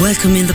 Welcome in the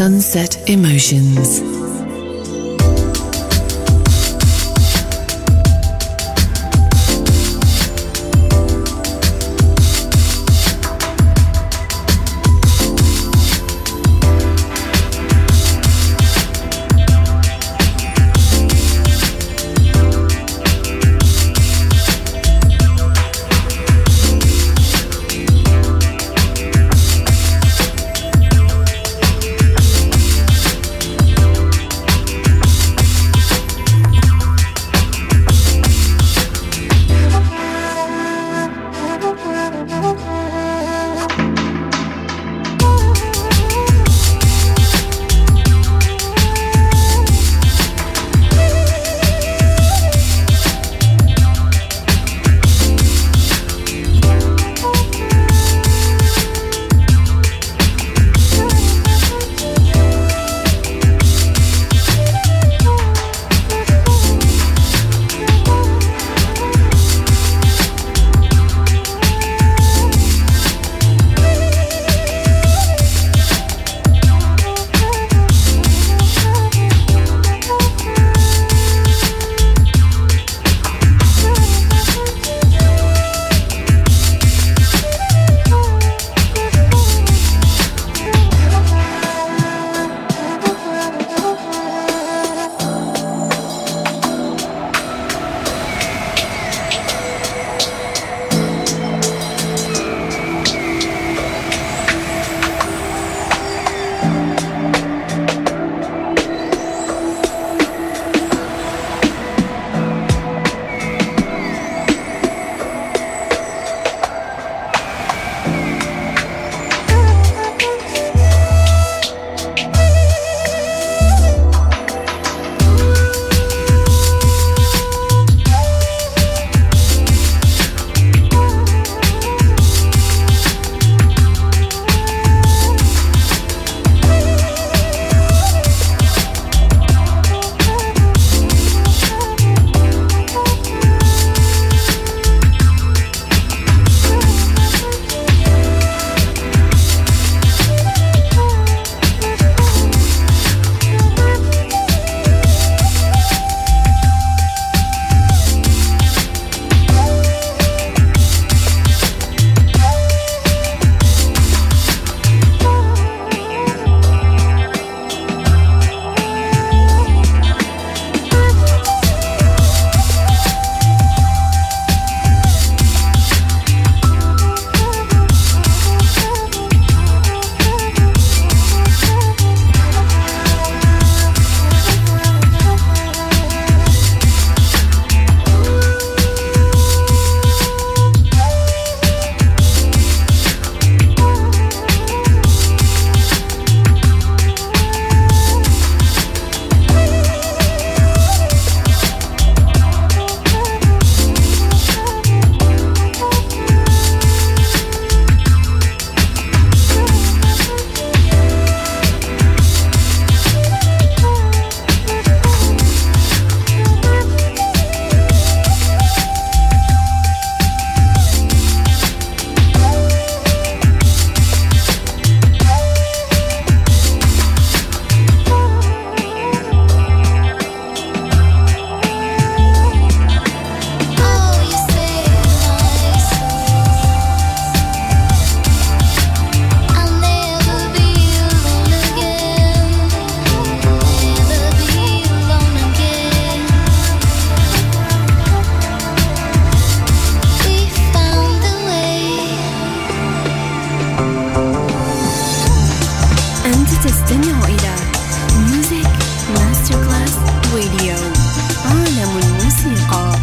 Sunset Emotions. Music Masterclass Radio. عالم الموسيقى.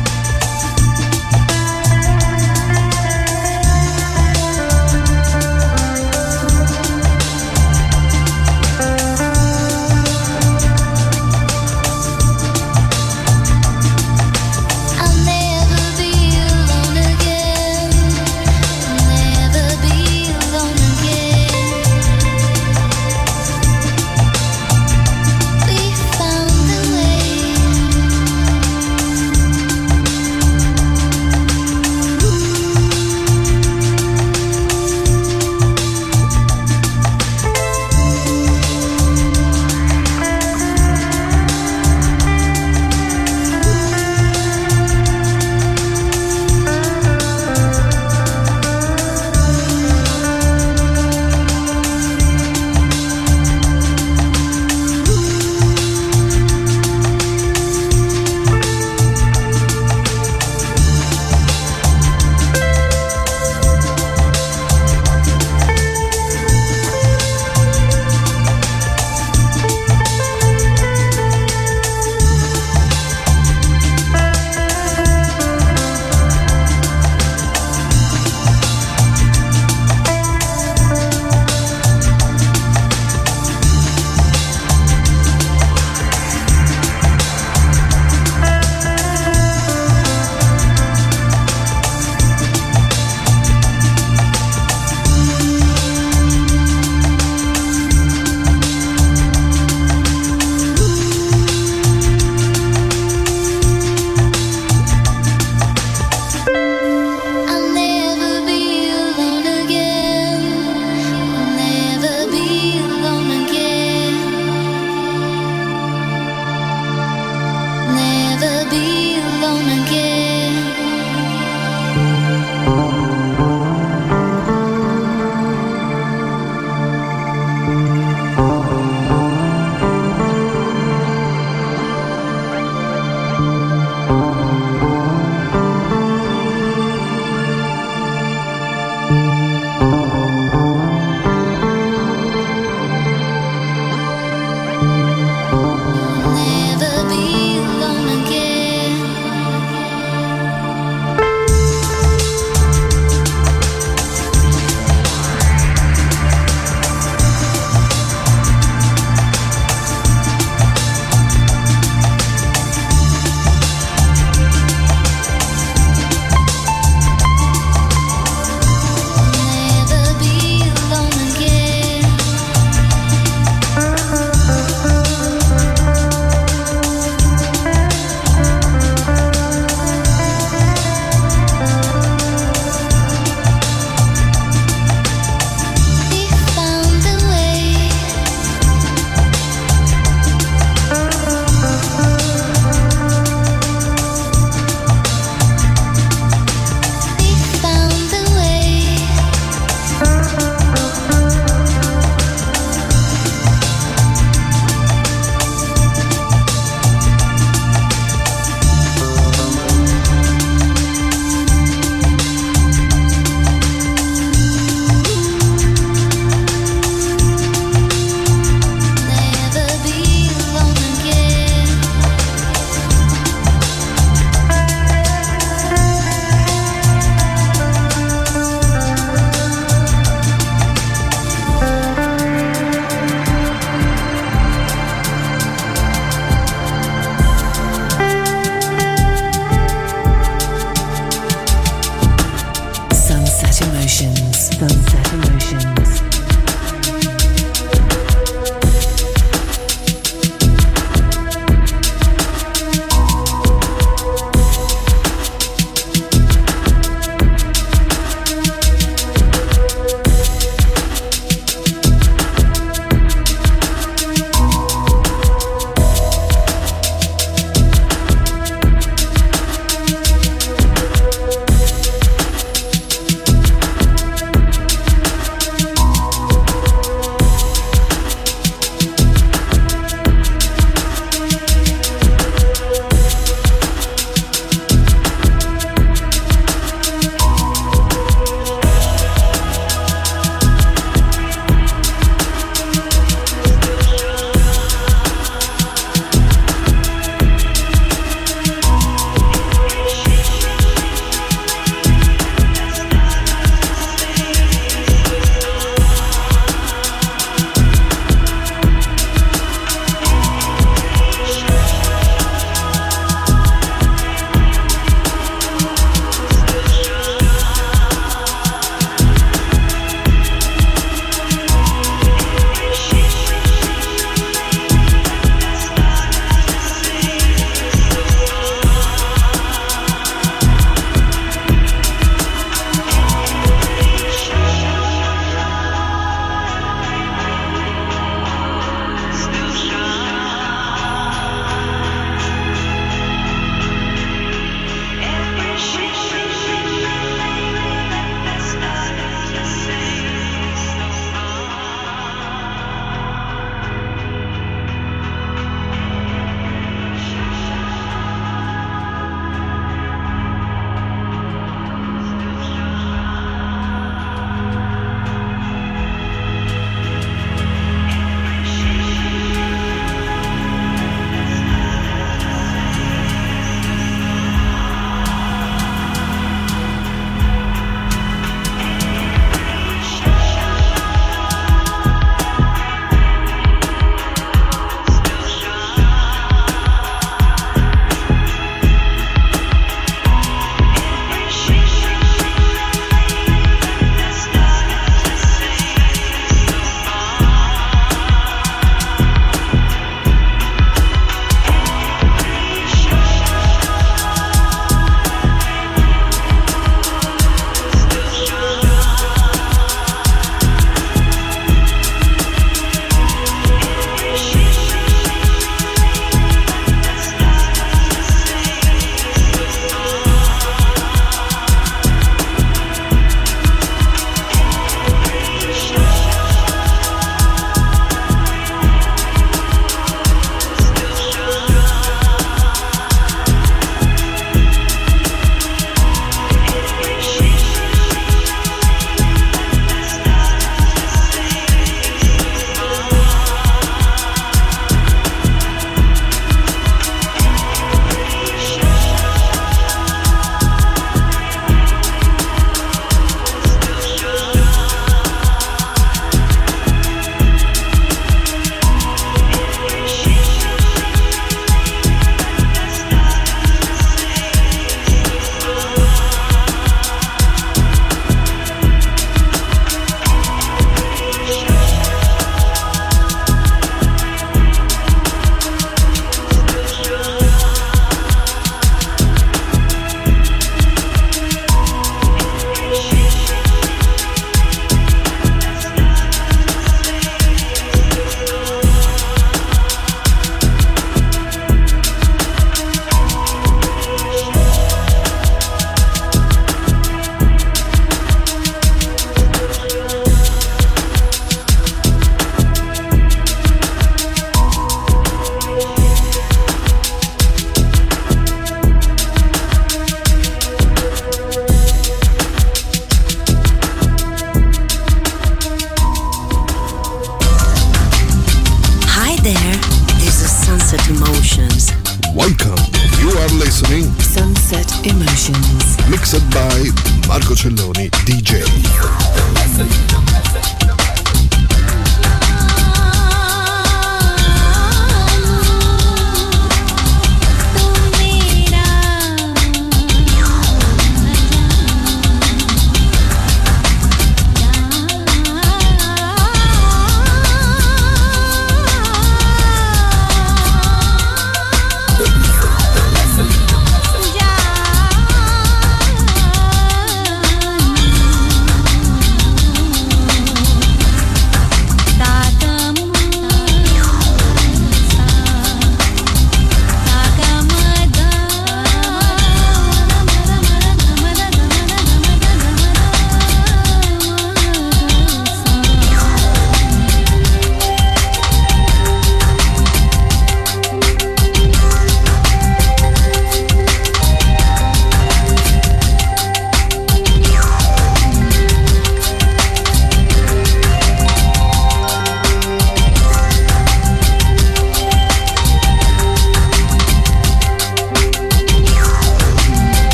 Sunset Emotions. Welcome. You are listening Sunset Emotions. Mixed by Marco Celloni, DJ.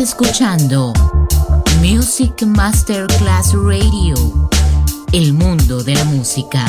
Escuchando Music Masterclass Radio, el mundo de la música.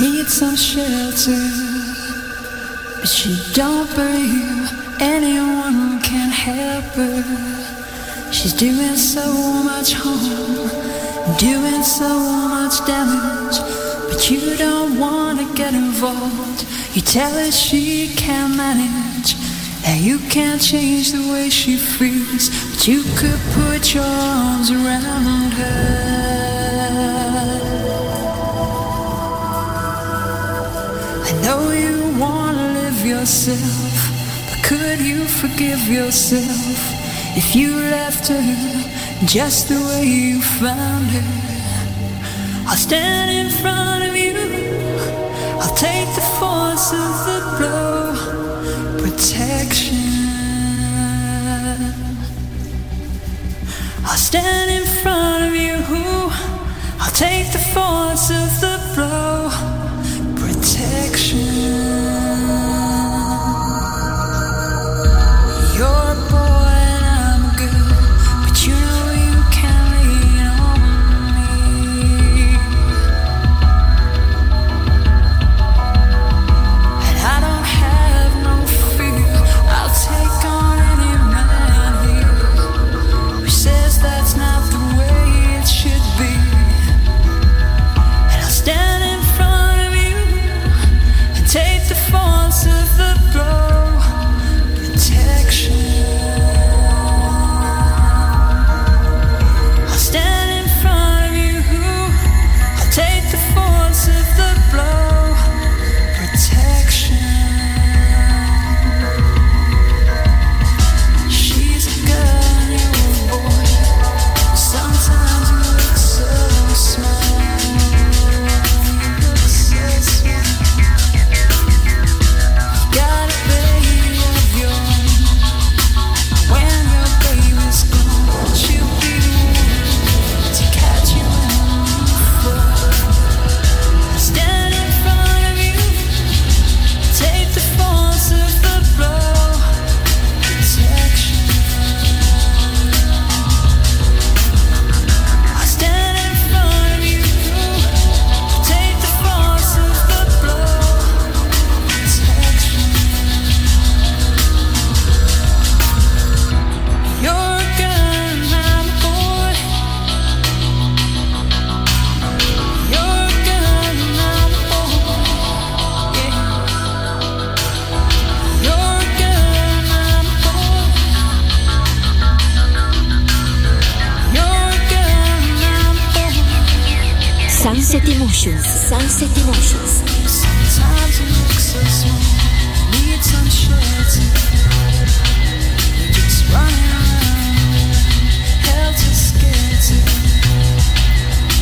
needs some shelter, but she don't believe anyone can help her. She's doing so much harm, doing so much damage, but you don't want to get involved. You tell her she can't manage, and you can't change the way she feels, but you could put your arms around her. I know you want to live yourself, but could you forgive yourself if you left her just the way you found her? I'll stand in front of you, I'll take the force of the blow. Protection. I'll stand in front of you, I'll take the force of the blow. Protection. You're a boy and I'm a girl, but you know you can lean on me, and I don't have no fear. I'll take on any man here who says that's not the way it should be, and I'll stand in front. Take the force of the blow. Protection. I'll stand in front of you. I'll take the force of the blow. Protection. She's a girl and you're a boy. Sometimes you look so small. Sunset Emotions. Sometimes you look so small, need some shelter. You're just running around, helter skelter.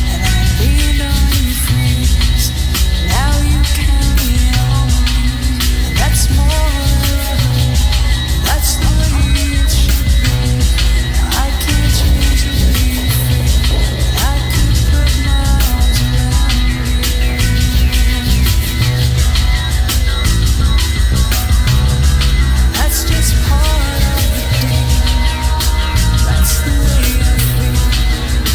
And I lean on your friends, now you can lean on me. And that's more love, that's the way it should be. Now I can't change the way you feel, but I could put my arms around. It's part of the day, that's the way I feel.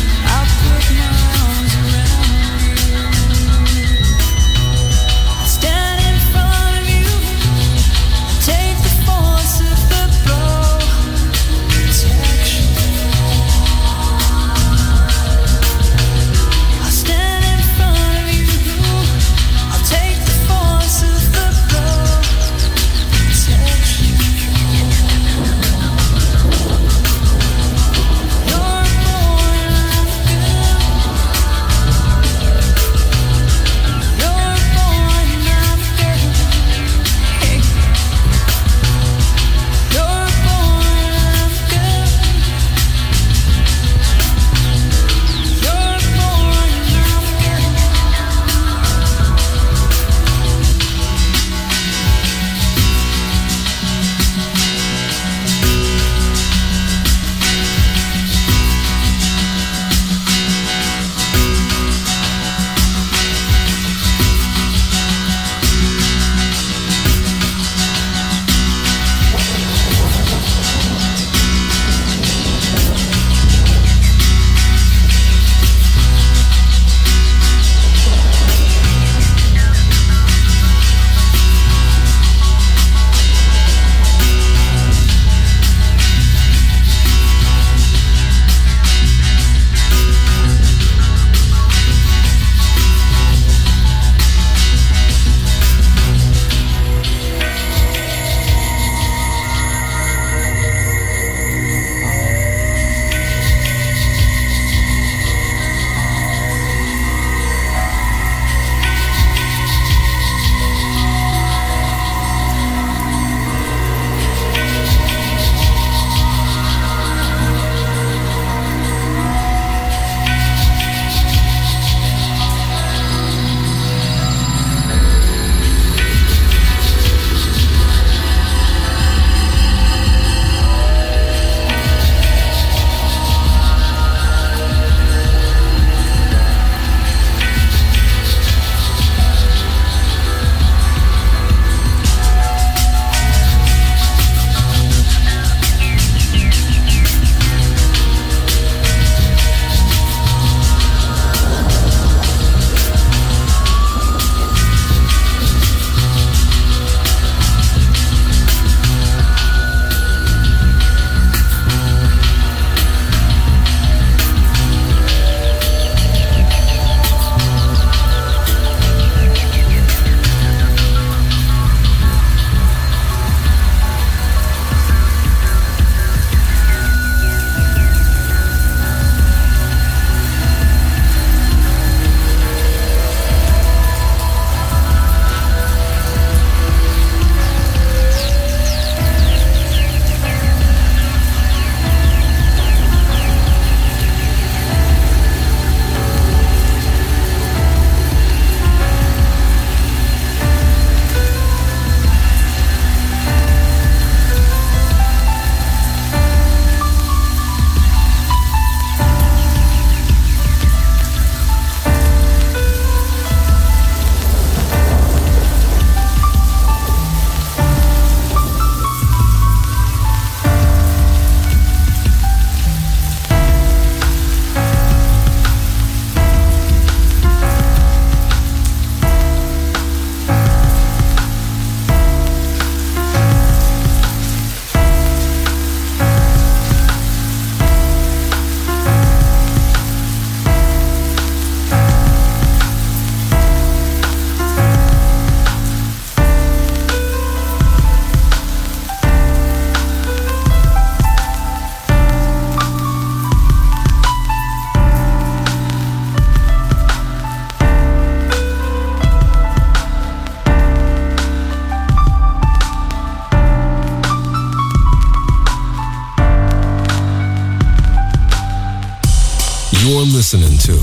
listening to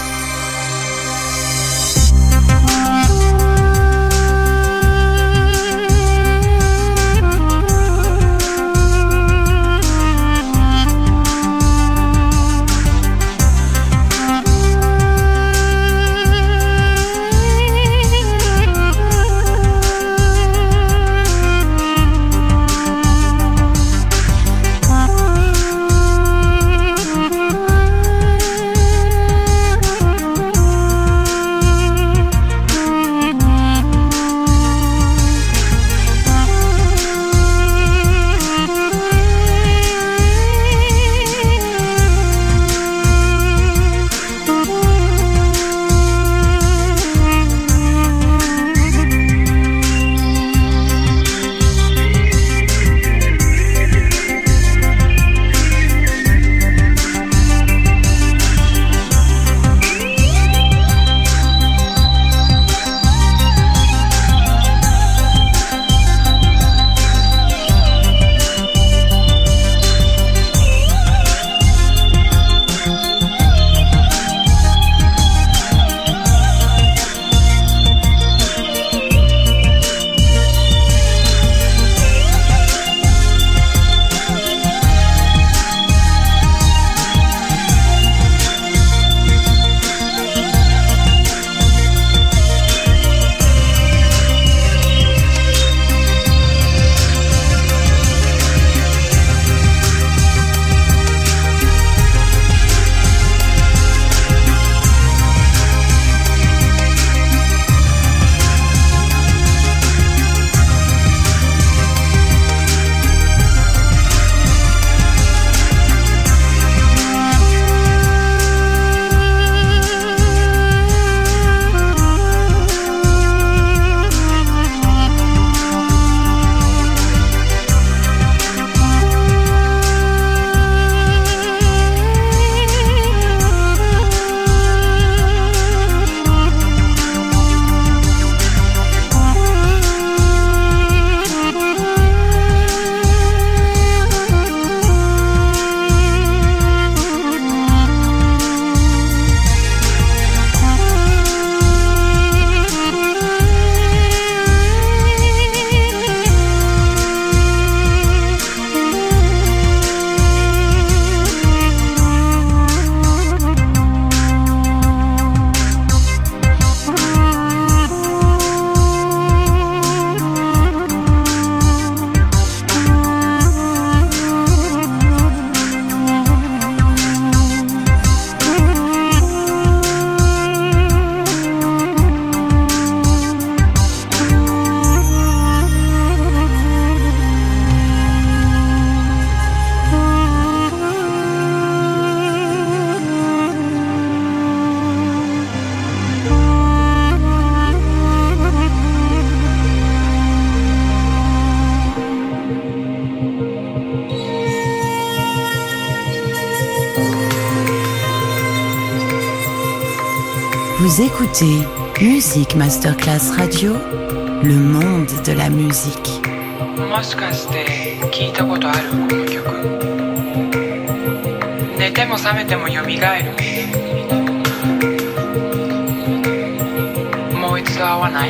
Vous écoutez Music Masterclass Radio, le monde de la musique. もしかして聞いたことあるこの曲。寝ても覚めてもよみがえる。もう一度会わない。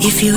If you